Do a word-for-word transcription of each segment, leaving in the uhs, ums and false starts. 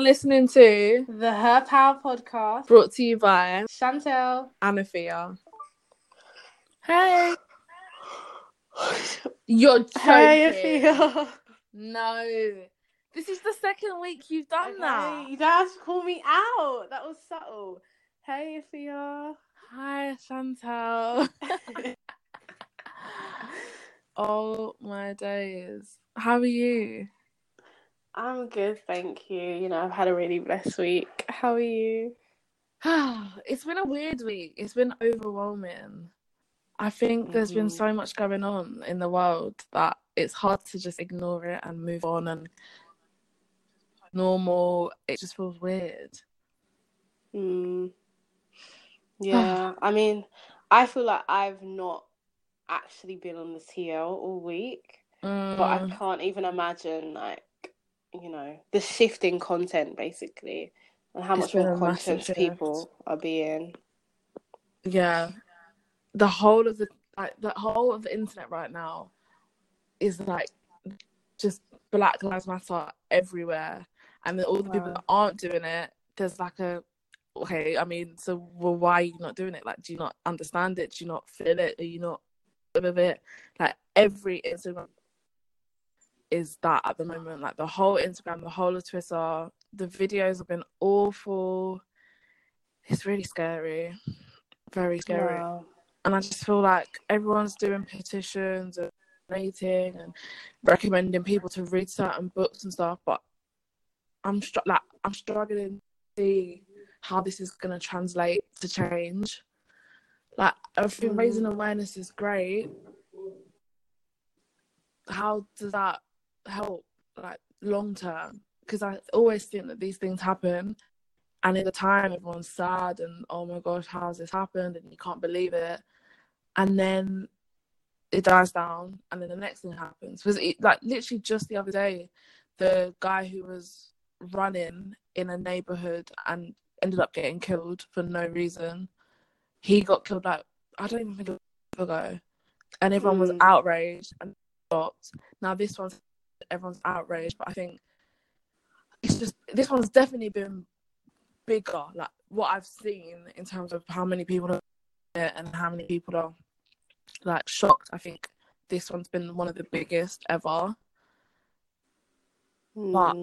You're listening to the Her Power podcast, brought to you by Chantel and Afia. Hey, you're joking. Hey, Afia. No, this is the second week you've done okay. that. You don't have to call me out. That was subtle. Hey, Afia. Hi, Chantel. Oh my days. How are you? I'm good, thank you. You know, I've had a really blessed week. How are you? It's been a weird week. It's been overwhelming. I think mm-hmm. there's been so much going on in the world that it's hard to just ignore it and move on and normal. It just feels weird. Mm. Yeah, I mean, I feel like I've not actually been on the T L all week, mm. but I can't even imagine, like, you know, the shift in content, basically, and how it's much more conscious people are being. Yeah, the whole of the like, the whole of the internet right now is like just Black Lives Matter everywhere, and then all the wow. people that aren't doing it, there's like a okay. I mean, so well, why are you not doing it? Like, do you not understand it? Do you not feel it? Are you not with it? Like every Instagram. Is that at the moment, like the whole Instagram, the whole of Twitter, the videos have been awful. It's really scary, very scary. Wow. And I just feel like everyone's doing petitions and donating and recommending people to read certain books and stuff. But I'm str- like I'm struggling to see how this is going to translate to change. Like, I think mm. raising awareness is great. How does that help, like, long term? Because I always think that these things happen, and in the time everyone's sad and oh my gosh, how's this happened, and you can't believe it, and then it dies down, and then the next thing happens. Was it like literally just the other day, the guy who was running in a neighborhood and ended up getting killed for no reason, he got killed like I don't even think it was ago, and everyone mm. was outraged. And now this one's everyone's outraged, but I think it's just this one's definitely been bigger, like what I've seen in terms of how many people are and how many people are like shocked. I think this one's been one of the biggest ever. mm. But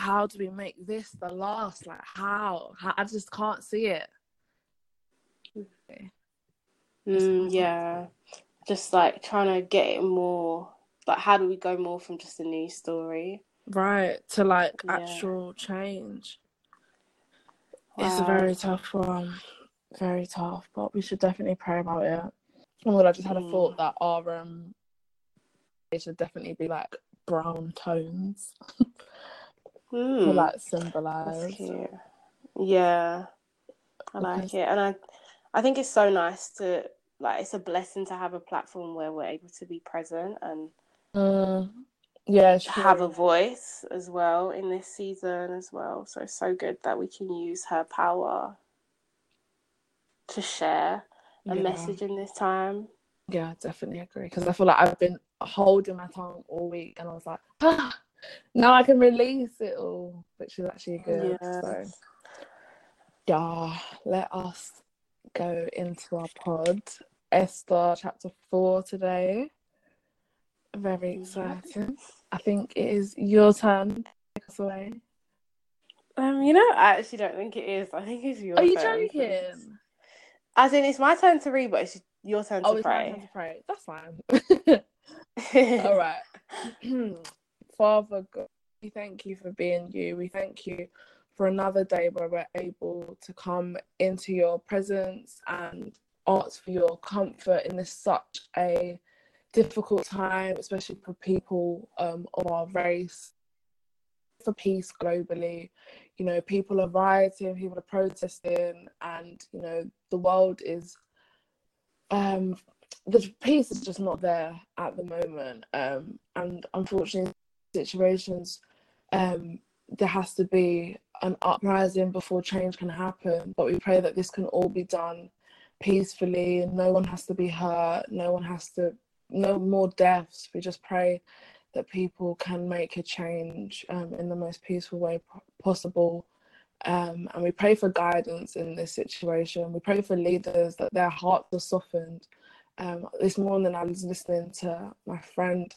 how do we make this the last? Like how, how I just can't see it. mm, yeah just like trying to get it more. Like, how do we go more from just a news story? Right, to, like, yeah. actual change. Wow. It's a very tough one. Very tough, but we should definitely pray about it. Oh, well, I just had mm. a thought that our, um, it should definitely be, like, brown tones. mm. To, like, symbolise. Yeah, I like because... it. And I, I think it's so nice to, like, it's a blessing to have a platform where we're able to be present and Mm, yeah, sure. have a voice as well in this season as well. So it's so good that we can use her power to share a yeah. message in this time. Yeah, I definitely agree, because I feel like I've been holding my tongue all week, and I was like, ah, now I can release it all, which is actually good. Yeah. So yeah, let us go into our pod. Esther chapter four today. Very exciting. I think it is your turn to take us away. Um, you know, I actually don't think it is. I think it's your turn. Are you joking? As in, it's my turn to read, but it's your turn oh, to pray. Oh, it's my turn to pray. That's fine. All right. Father God, we thank you for being you. We thank you for another day where we're able to come into your presence and ask for your comfort in this such a difficult time, especially for people um, of our race, for peace globally. You know, people are rioting, people are protesting, and, you know, the world is, um, the peace is just not there at the moment. Um, and unfortunately, situations, um, there has to be an uprising before change can happen. But we pray that this can all be done peacefully, and no one has to be hurt, no one has to no more deaths. We just pray that people can make a change um, in the most peaceful way p- possible. Um, and we pray for guidance in this situation. We pray for leaders that their hearts are softened. Um, this morning I was listening to my friend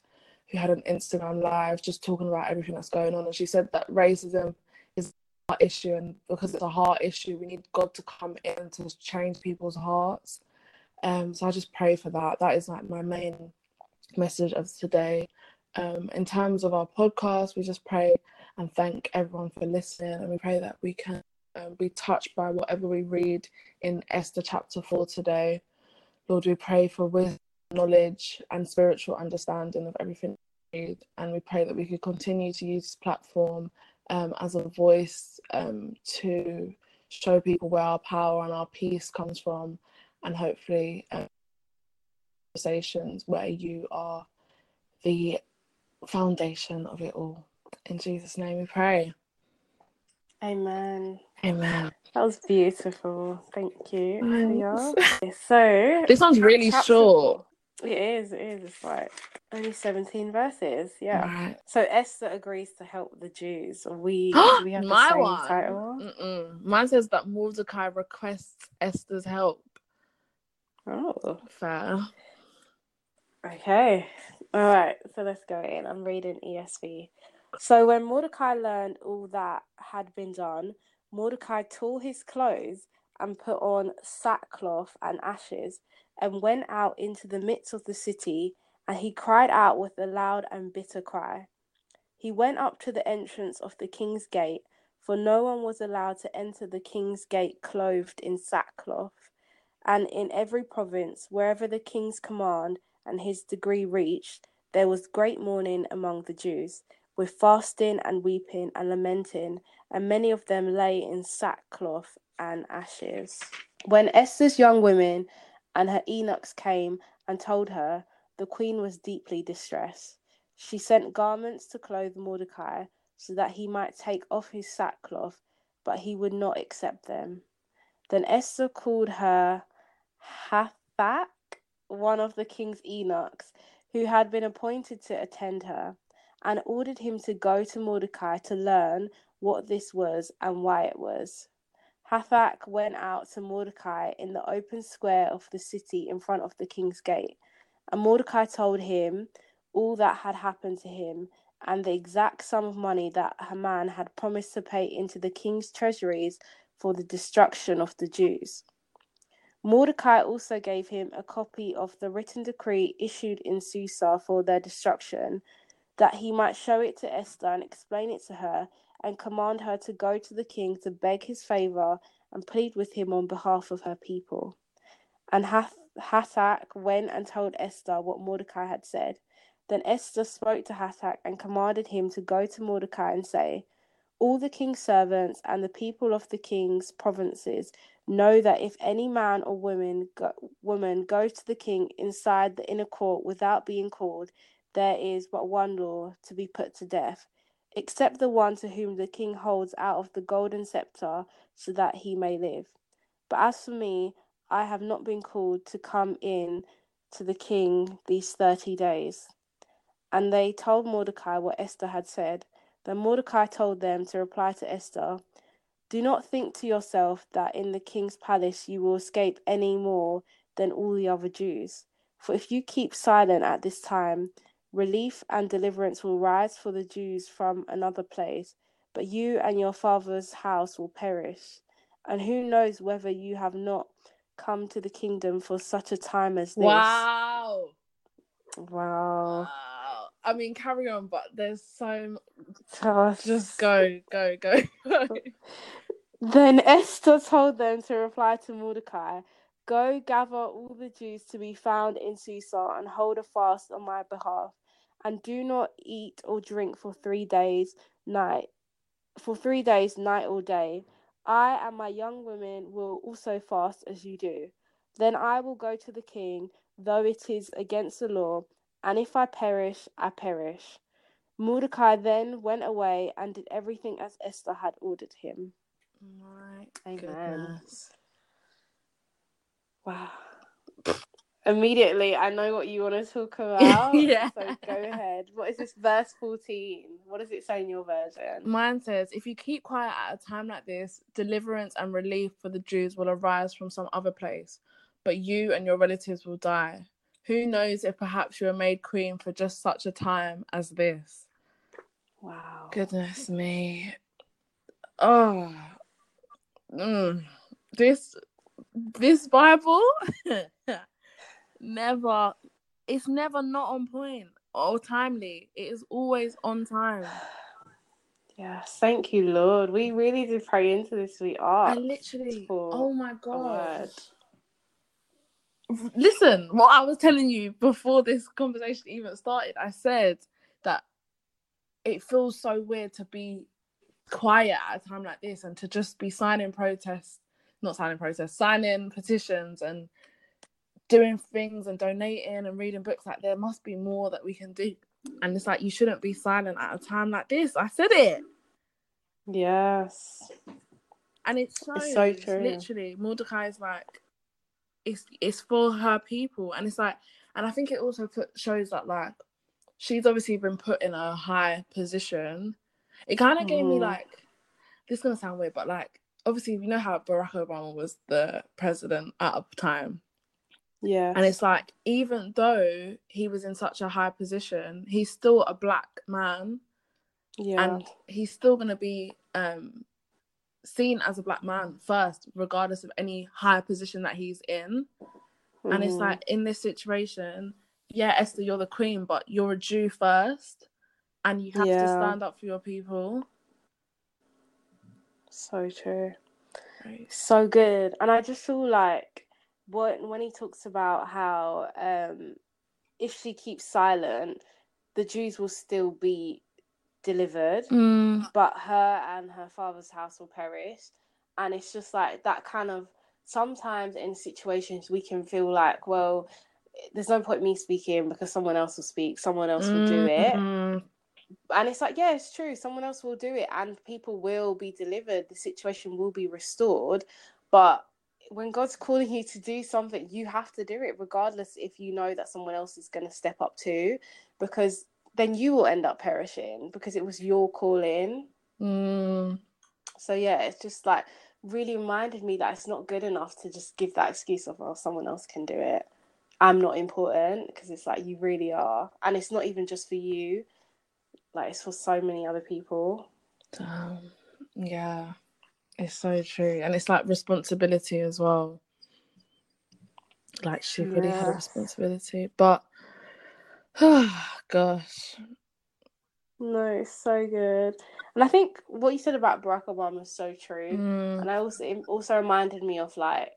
who had an Instagram live just talking about everything that's going on, and she said that racism is a heart issue, and because it's a heart issue we need God to come in to change people's hearts. Um, so I just pray for that. That is like my main message of today. Um, in terms of our podcast, we just pray and thank everyone for listening, and we pray that we can um, be touched by whatever we read in Esther chapter four today. Lord, we pray for wisdom, knowledge and spiritual understanding of everything we need, and we pray that we could continue to use this platform um, as a voice um, to show people where our power and our peace comes from, and hopefully um, conversations where you are the foundation of it all. In Jesus' name we pray. Amen. Amen. That was beautiful. Thank you. Nice. So this one's really chapter, short. It is. It is. It's like only seventeen verses. Yeah. Right. So Esther agrees to help the Jews. We do we have my the same one. Title. Mm-mm. Mine says that Mordecai requests Esther's help. Oh, fair. Okay. All right. So let's go in. I'm reading E S V. So when Mordecai learned all that had been done, Mordecai tore his clothes and put on sackcloth and ashes and went out into the midst of the city, and he cried out with a loud and bitter cry. He went up to the entrance of the king's gate, for no one was allowed to enter the king's gate clothed in sackcloth. And in every province, wherever the king's command and his decree reached, there was great mourning among the Jews, with fasting and weeping and lamenting, and many of them lay in sackcloth and ashes. When Esther's young women and her eunuchs came and told her, the queen was deeply distressed. She sent garments to clothe Mordecai so that he might take off his sackcloth, but he would not accept them. Then Esther called her Hathach, one of the king's eunuchs, who had been appointed to attend her, and ordered him to go to Mordecai to learn what this was and why it was. Hathach went out to Mordecai in the open square of the city in front of the king's gate, and Mordecai told him all that had happened to him and the exact sum of money that Haman had promised to pay into the king's treasuries for the destruction of the Jews. Mordecai also gave him a copy of the written decree issued in Susa for their destruction, that he might show it to Esther and explain it to her, and command her to go to the king to beg his favour and plead with him on behalf of her people. And Hathach went and told Esther what Mordecai had said. Then Esther spoke to Hathach and commanded him to go to Mordecai and say, "All the king's servants and the people of the king's provinces know that if any man or woman go, woman goes to the king inside the inner court without being called, there is but one law to be put to death, except the one to whom the king holds out of the golden scepter so that he may live. But as for me, I have not been called to come in to the king these thirty days." And they told Mordecai what Esther had said. Then Mordecai told them to reply to Esther, "Do not think to yourself that in the king's palace you will escape any more than all the other Jews. For if you keep silent at this time, relief and deliverance will rise for the Jews from another place, but you and your father's house will perish. And who knows whether you have not come to the kingdom for such a time as this." Wow. Wow. Wow. I mean, carry on, but there's so much. Just go, go, go, go. Then Esther told them to reply to Mordecai, "Go gather all the Jews to be found in Susa and hold a fast on my behalf, and do not eat or drink for three days, night, for three days, night or day. I and my young women will also fast as you do. Then I will go to the king, though it is against the law, and if I perish, I perish." Mordecai then went away and did everything as Esther had ordered him. My Amen. Goodness. Wow. Immediately, I know what you want to talk about. Yeah. So go ahead. What is this verse fourteen? What does it say in your version? Mine says, if you keep quiet at a time like this, deliverance and relief for the Jews will arise from some other place, but you and your relatives will die. Who knows if perhaps you were made queen for just such a time as this? Wow. Goodness me. Oh. Mm. This, this Bible... Never, it's never not on point or timely. It is always on time. Yes, thank you, Lord. We really did pray into this. We are. I literally. Oh my God. Listen, what I was telling you before this conversation even started, I said that it feels so weird to be quiet at a time like this and to just be signing protests, not signing protests, signing petitions and doing things and donating and reading books. Like, there must be more that we can do. And it's like, you shouldn't be silent at a time like this. I said it. Yes. And it's so, it's so true. Literally, Mordecai is like, it's it's for her people. And it's like, and I think it also put, shows that, like, she's obviously been put in a high position. It kind of mm. gave me, like, this is going to sound weird, but, like, obviously, you know how Barack Obama was the president at a time. Yeah. And it's like, even though he was in such a high position, he's still a black man. Yeah. And he's still going to be um, seen as a black man first, regardless of any high position that he's in. Mm. And it's like, in this situation, yeah, Esther, you're the queen, but you're a Jew first. And you have yeah. to stand up for your people. So true. Right. So good. And I just feel like, When, when he talks about how um, if she keeps silent, the Jews will still be delivered, mm. but her and her father's house will perish. And it's just like that kind of, sometimes in situations we can feel like, well, there's no point me speaking because someone else will speak, someone else mm-hmm. will do it. And it's like, yeah, it's true, someone else will do it and people will be delivered, the situation will be restored. But when God's calling you to do something, you have to do it, regardless if you know that someone else is going to step up too, because then you will end up perishing because it was your calling. Mm. So, yeah, it's just like really reminded me that it's not good enough to just give that excuse of, well, someone else can do it. I'm not important, because it's like, you really are. And it's not even just for you. Like, it's for so many other people. Um, yeah. It's so true. And it's like responsibility as well. Like, she really yes. had a responsibility. But, oh, gosh. No, it's so good. And I think what you said about Barack Obama is so true. Mm. And I also, it also reminded me of, like,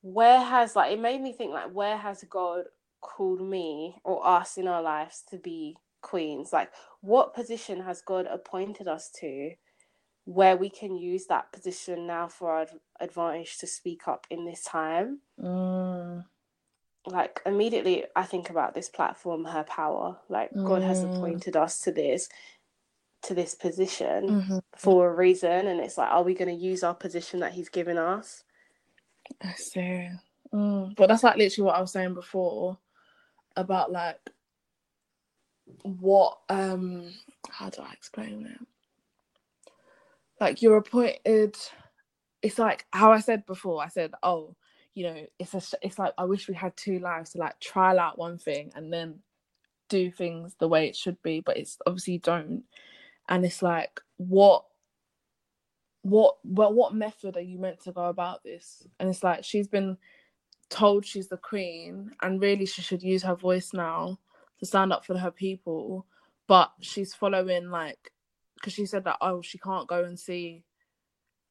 where has, like, it made me think, like, where has God called me or us in our lives to be queens? Like, what position has God appointed us to, where we can use that position now for our advantage to speak up in this time? Mm. Like, immediately I think about this platform, Her Power. Like, mm. God has appointed us to this, to this position mm-hmm. for a reason. And it's like, are we going to use our position that he's given us? I see. Mm. But that's, like, literally what I was saying before about, like, what, um, how do I explain it? Like, you're appointed, it's like how I said before, I said, oh, you know, it's a, it's like, I wish we had two lives to, like, trial out one thing and then do things the way it should be, but it's obviously you don't. And it's like, what, what, well, what method are you meant to go about this? And it's like, she's been told she's the queen and really she should use her voice now to stand up for her people, but she's following, like, because she said that, oh, she can't go and see,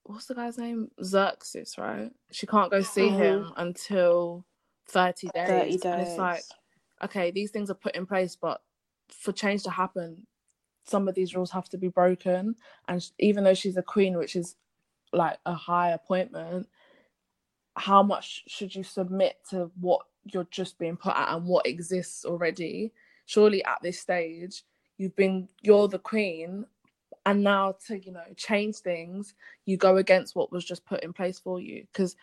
what's the guy's name? Xerxes, right? She can't go see mm-hmm. him until thirty days. thirty days. And it's like, okay, these things are put in place, but for change to happen, some of these rules have to be broken. And even though she's a queen, which is like a high appointment, how much should you submit to what you're just being put at and what exists already? Surely at this stage, you've been, you're the queen, and now to, you know, change things, you go against what was just put in place for you. Because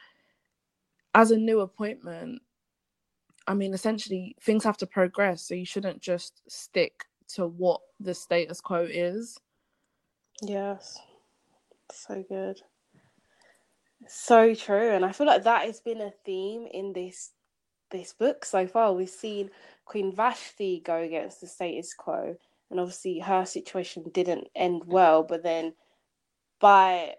as a new appointment, I mean, essentially, things have to progress, so you shouldn't just stick to what the status quo is. Yes. So good. So true. And I feel like that has been a theme in this this book so far. We've seen Queen Vashti go against the status quo, and obviously her situation didn't end well, but then by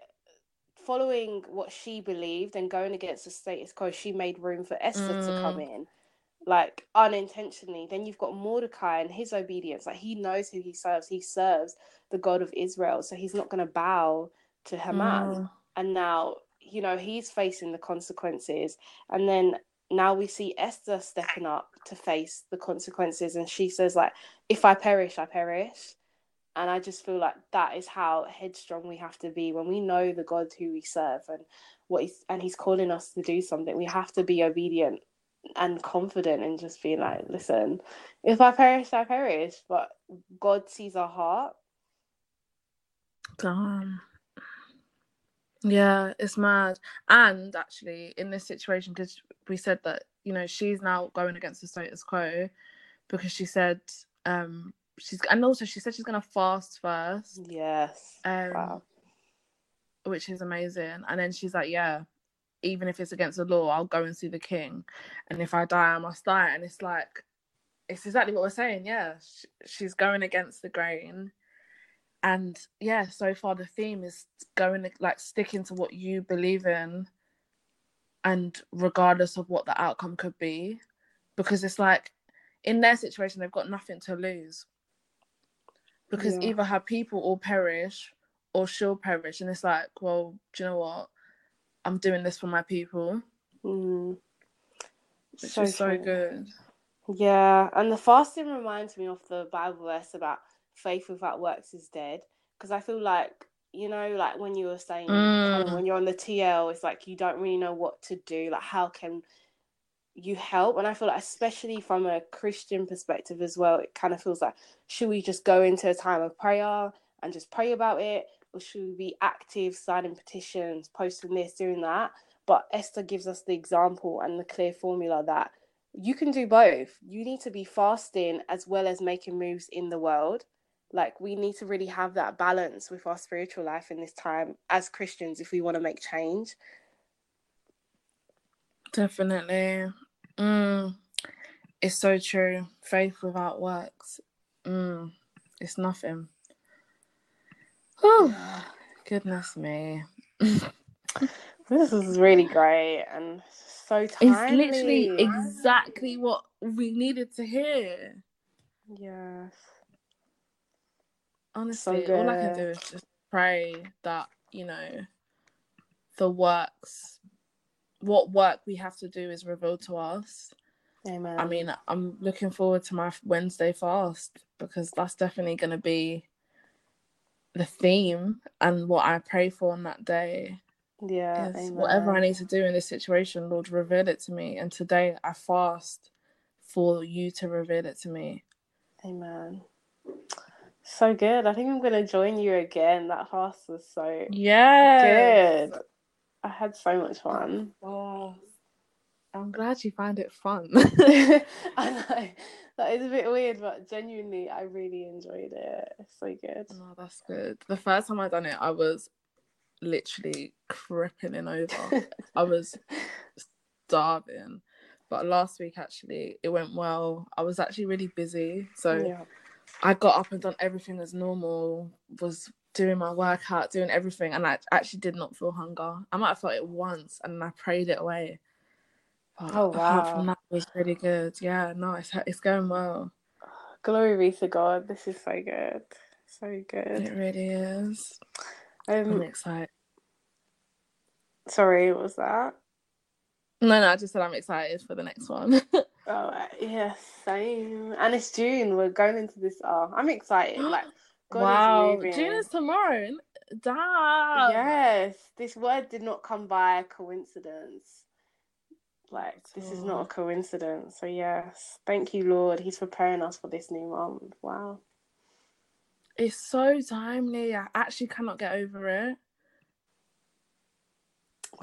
following what she believed and going against the status quo, she made room for Esther mm. to come in, like, unintentionally. Then you've got Mordecai and his obedience. Like, he knows who he serves. He serves the God of Israel, so he's not going to bow to Haman. Mm. And now, you know, he's facing the consequences. And then now we see Esther stepping up to face the consequences. And she says, like, if I perish, I perish. And I just feel like that is how headstrong we have to be when we know the God who we serve and what he's, and he's calling us to do something. We have to be obedient and confident and just be like, listen, if I perish, I perish. But God sees our heart. Damn. Yeah, it's mad. And actually, in this situation, because we said that, you know, she's now going against the status quo because she said... um She's and also she said she's gonna fast first. Yes. Um, wow. Which is amazing. And then she's like, yeah, even if it's against the law, I'll go and see the king. And if I die, I must die. And it's like, it's exactly what we're saying. Yeah, she, she's going against the grain. And yeah, so far the theme is going like sticking to what you believe in, and regardless of what the outcome could be, because it's like in their situation they've got nothing to lose. Because yeah. either her people all perish or she'll perish. And it's like, well, do you know what? I'm doing this for my people. Mm. Which so is so good. Yeah. And the fasting reminds me of the Bible verse about faith without works is dead. Because I feel like, you know, like when you were saying, mm. when you're on the T L, it's like you don't really know what to do. Like, how can you help? And I feel like, especially from a Christian perspective as well, it kind of feels like, should we just go into a time of prayer and just pray about it, or should we be active, signing petitions, posting this, doing that? But Esther gives us the example and the clear formula that you can do both. You need to be fasting as well as making moves in the world. Like, we need to really have that balance with our spiritual life in this time as Christians if we want to make change. Definitely. Mm. It's so true. Faith without works, mm. it's nothing. Whew. Goodness me. This is really great and so timely. It's literally exactly what we needed to hear. Yes. Honestly, so all I can do is just pray that, you know, the works, what work we have to do is revealed to us. Amen. I mean, I'm looking forward to my Wednesday fast because that's definitely going to be the theme and what I pray for on that day. Yeah, yes, amen. Whatever I need to do in this situation, Lord, reveal it to me. And today I fast for you to reveal it to me. Amen. So good. I think I'm going to join you again. That fast was so yes. good. I had so much fun. Oh, I'm glad you found it fun. I know. That is a bit weird, but genuinely, I really enjoyed it. It's so good. Oh, that's good. The first time I done it, I was literally crippling over. I was starving. But last week, actually, it went well. I was actually really busy. So yeah. I got up and done everything as normal, was doing my workout, doing everything, and I actually did not feel hunger. I might have felt it once, and I prayed it away. But oh, wow. Apart from that, it was really good. Yeah, no, it's, it's going well. Glory be to God. This is so good. So good. It really is. Um, I'm excited. Sorry, what was that? No, no, I just said I'm excited for the next one. Oh, yeah, same. And it's June. We're going into this. Oh, I'm excited. Like, God wow, is June is tomorrow. Damn. Yes, this word did not come by coincidence. Like, this is not a coincidence. So, yes, thank you, Lord. He's preparing us for this new month. Wow. It's so timely. I actually cannot get over it.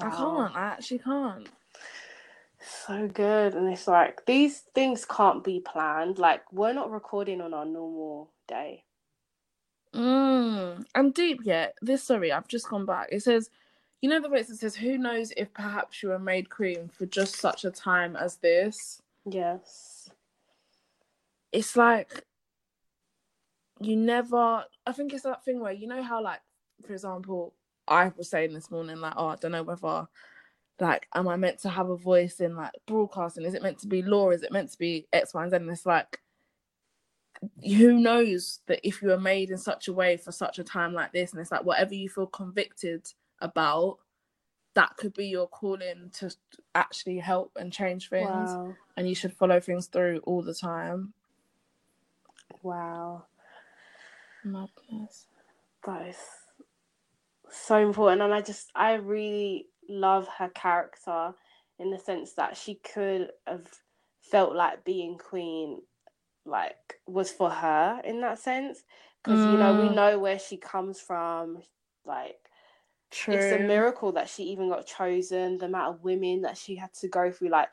Wow. I can't. I actually can't. So good. And it's like, these things can't be planned. Like, we're not recording on our normal day. Mm, I'm deep yet. This, sorry, I've just gone back. It says, you know the verse that says, who knows if perhaps you were made queen for just such a time as this? Yes. It's like, you never, I think it's that thing where, you know how, like, for example, I was saying this morning, like, oh, I don't know whether, like, am I meant to have a voice in, like, broadcasting? Is it meant to be law? Is it meant to be X, Y, and Z? And it's like, who knows that if you were made in such a way for such a time like this? And it's like, whatever you feel convicted about, that could be your calling to actually help and change things. Wow. And you should follow things through all the time. Wow. Madness. That is so important. And I just, I really love her character in the sense that she could have felt like being queen, like, was for her in that sense. Because, mm. you know, we know where she comes from. Like, True. It's a miracle that she even got chosen. The amount of women that she had to go through, like,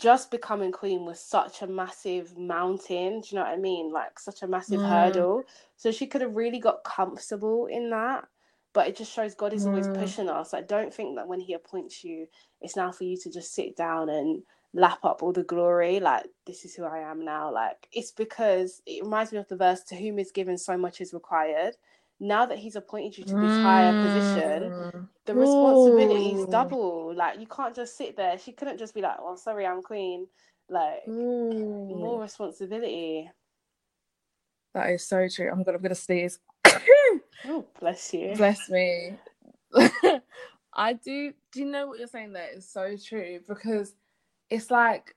just becoming queen was such a massive mountain. Do you know what I mean? Like, such a massive mm. hurdle. So she could have really got comfortable in that. But it just shows God is always mm. pushing us. Like, don't think that when he appoints you, it's now for you to just sit down and lap up all the glory. Like, this is who I am now. Like, it's because it reminds me of the verse, to whom is given, so much is required. Now that he's appointed you to this mm. higher position, the Ooh. responsibility is double. Like, you can't just sit there. She couldn't just be like, oh, sorry, I'm queen. Like, Ooh. more responsibility. That is so true. I'm gonna, I'm gonna sneeze. Oh, bless you. Bless me. I do. Do you know what you're saying there is so true? Because it's like,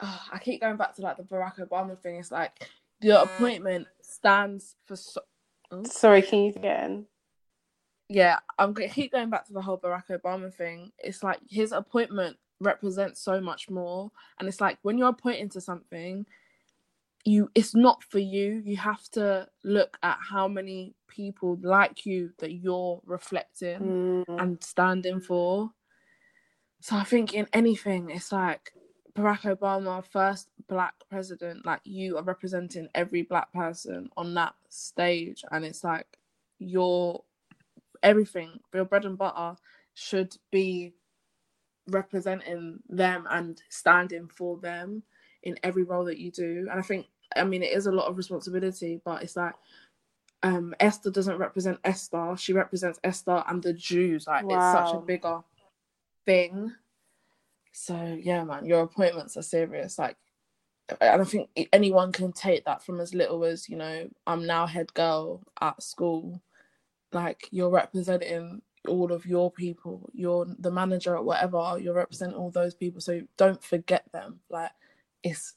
oh, I keep going back to, like, the Barack Obama thing. It's like, your appointment stands for... So- oh. Sorry, can you again? Yeah, I'm I keep going back to the whole Barack Obama thing. It's like, his appointment represents so much more. And it's like, when you're appointed to something... You, it's not for you. You have to look at how many people like you that you're reflecting mm. and standing for. So I think in anything, it's like Barack Obama, first black president, like, you are representing every black person on that stage. And it's like, your everything, your bread and butter should be representing them and standing for them in every role that you do. And I think, I mean, it is a lot of responsibility, but it's like, um, Esther doesn't represent Esther. She represents Esther and the Jews. Like, wow. It's such a bigger thing. So, yeah, man, your appointments are serious. Like, and I think anyone can take that from as little as, you know, I'm now head girl at school. Like, you're representing all of your people. You're the manager or whatever. You're representing all those people. So don't forget them. Like, it's,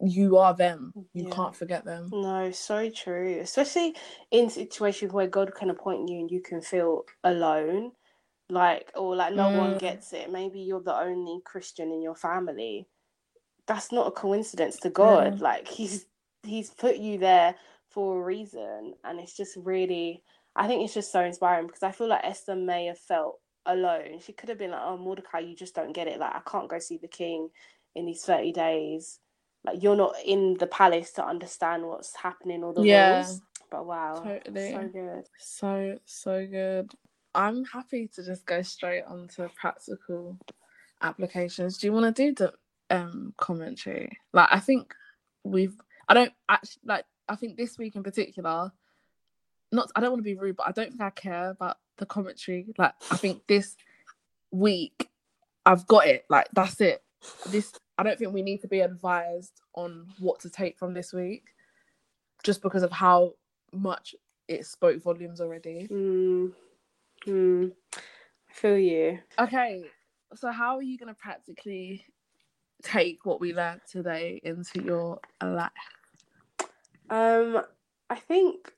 you are them. You yeah. can't forget them. No, so true. Especially in situations where God can appoint you and you can feel alone, like, or like no mm. one gets it. Maybe you're the only Christian in your family. That's not a coincidence to God. Yeah. Like, he's he's put you there for a reason. And it's just really, I think it's just so inspiring, because I feel like Esther may have felt alone. She could have been like, oh, Mordecai, you just don't get it. Like, I can't go see the king in these thirty days, like, you're not in the palace to understand what's happening or the yeah. rules. But wow, totally. So good. So, so good. I'm happy to just go straight on to practical applications. Do you want to do the um, commentary? Like, I think we've, I don't actually, like, I think this week in particular, not, I don't want to be rude, but I don't think I care about the commentary. Like, I think this week, I've got it. Like, that's it. This, I don't think we need to be advised on what to take from this week, just because of how much it spoke volumes already. Mm. Mm. I feel you. Okay, so how are you going to practically take what we learned today into your life? Um, I think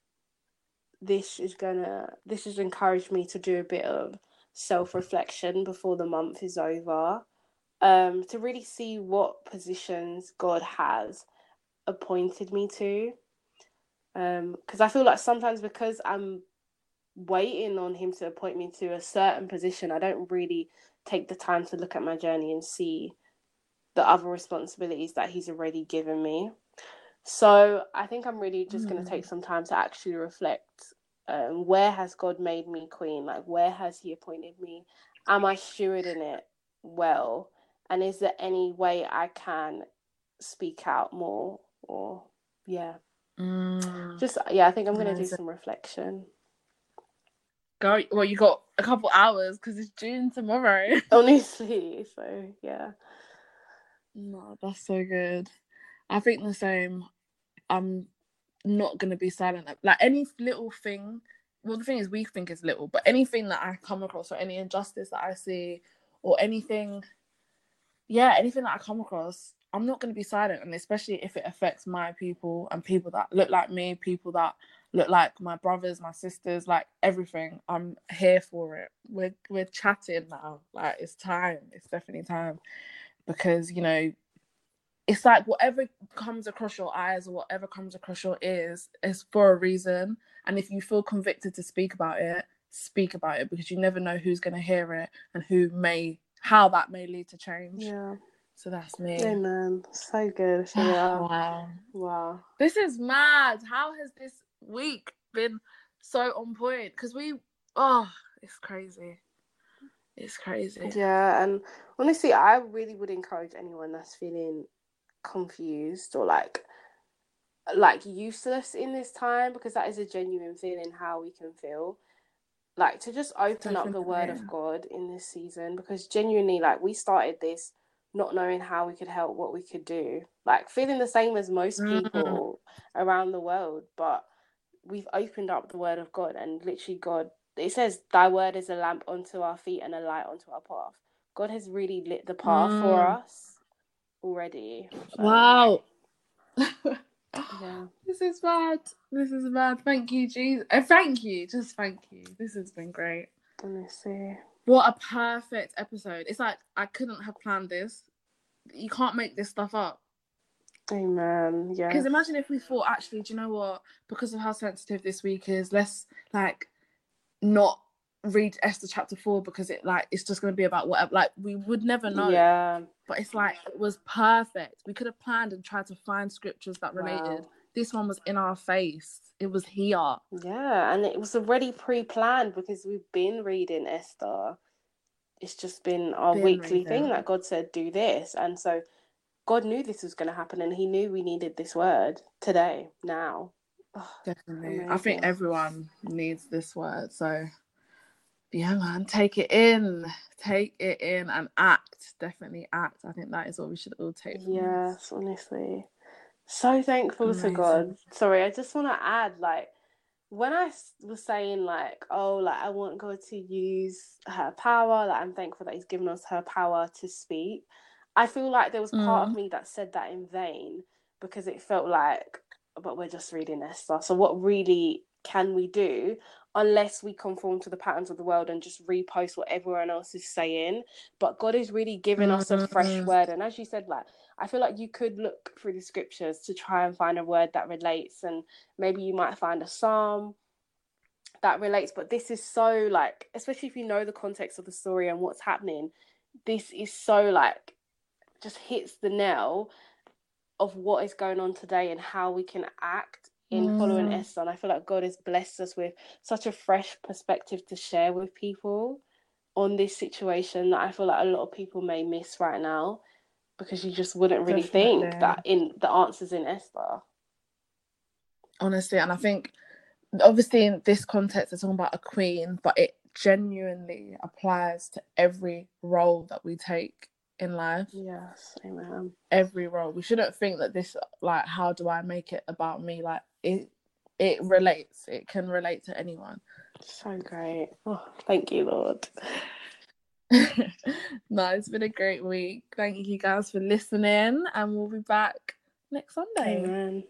this is gonna, this has encouraged me to do a bit of self-reflection before the month is over. Um, to really see what positions God has appointed me to. Because um, I feel like sometimes because I'm waiting on him to appoint me to a certain position, I don't really take the time to look at my journey and see the other responsibilities that he's already given me. So I think I'm really just mm. going to take some time to actually reflect, um, where has God made me queen? Like, where has he appointed me? Am I stewarding it well? And is there any way I can speak out more? Or, yeah. Mm. Just, yeah, I think I'm going to do some reflection. Girl, well, you got a couple hours because it's June tomorrow. Honestly, so, yeah. No, that's so good. I think the same. I'm not going to be silent. Like, any little thing, well, the thing is we think is little, but anything that I come across or any injustice that I see or anything, yeah, anything that I come across, I'm not going to be silent. And especially if it affects my people and people that look like me, people that look like my brothers, my sisters, like everything, I'm here for it. We're, we're chatting now. Like, it's time. It's definitely time. Because, you know, it's like whatever comes across your eyes or whatever comes across your ears is for a reason. And if you feel convicted to speak about it, speak about it, because you never know who's going to hear it and who may, how that may lead to change. Yeah. So that's me. Amen. So good. Yeah. Wow. Wow. This is mad. How has this week been so on point? Because we, oh, it's crazy. It's crazy. Yeah. And honestly, I really would encourage anyone that's feeling confused or like like useless in this time, because that is a genuine feeling how we can feel, like, to just open Definitely. Up the word of God in this season, because genuinely, like, we started this not knowing how we could help, what we could do, like feeling the same as most people mm. around the world, but we've opened up the word of God, and literally God, it says thy word is a lamp unto our feet and a light unto our path. God has really lit the path mm. for us already. So. Wow. Yeah. This is bad. This is bad. Thank you, Jesus. Uh, thank you. Just thank you. This has been great. Honestly. What a perfect episode. It's like I couldn't have planned this. You can't make this stuff up. Amen. Yeah. Because imagine if we thought, actually, do you know what? Because of how sensitive this week is, let's like not read Esther chapter four because it like it's just going to be about whatever, like we would never know. Yeah, but it's like it was perfect. We could have planned and tried to find scriptures that related. Wow. This one was in our face. It was here. Yeah, and it was already pre-planned because we've been reading Esther. It's just been our been weekly reading. Thing that God said do this, and so God knew this was going to happen, and he knew we needed this word today, now. Oh, definitely. Amazing. I think everyone needs this word, so yeah, man, take it in, take it in and act, definitely act. I think that is what we should all take from yes, this. Honestly. So thankful Amazing. To God. Sorry, I just want to add, like, when I was saying, like, oh, like, I want God to use her power, like, I'm thankful that he's given us her power to speak. I feel like there was part mm. of me that said that in vain because it felt like, but we're just reading Esther. So what really can we do? Unless we conform to the patterns of the world and just repost what everyone else is saying. But God is really giving mm-hmm. us a fresh word. And as you said, like, I feel like you could look through the scriptures to try and find a word that relates. And maybe you might find a psalm that relates. But this is so, like, especially if you know the context of the story and what's happening, this is so, like, just hits the nail of what is going on today and how we can act in following mm. Esther. And I feel like God has blessed us with such a fresh perspective to share with people on this situation that I feel like a lot of people may miss right now, because you just wouldn't really Definitely. Think that in the answers in Esther, honestly. And I think obviously in this context it's all about a queen, but it genuinely applies to every role that we take in life. Yes, amen. Every role. We shouldn't think that this, like, how do I make it about me? Like, it it relates. It can relate to anyone. So great. Oh, thank you, Lord. No, it's been a great week. Thank you guys for listening, and we'll be back next Sunday. Amen.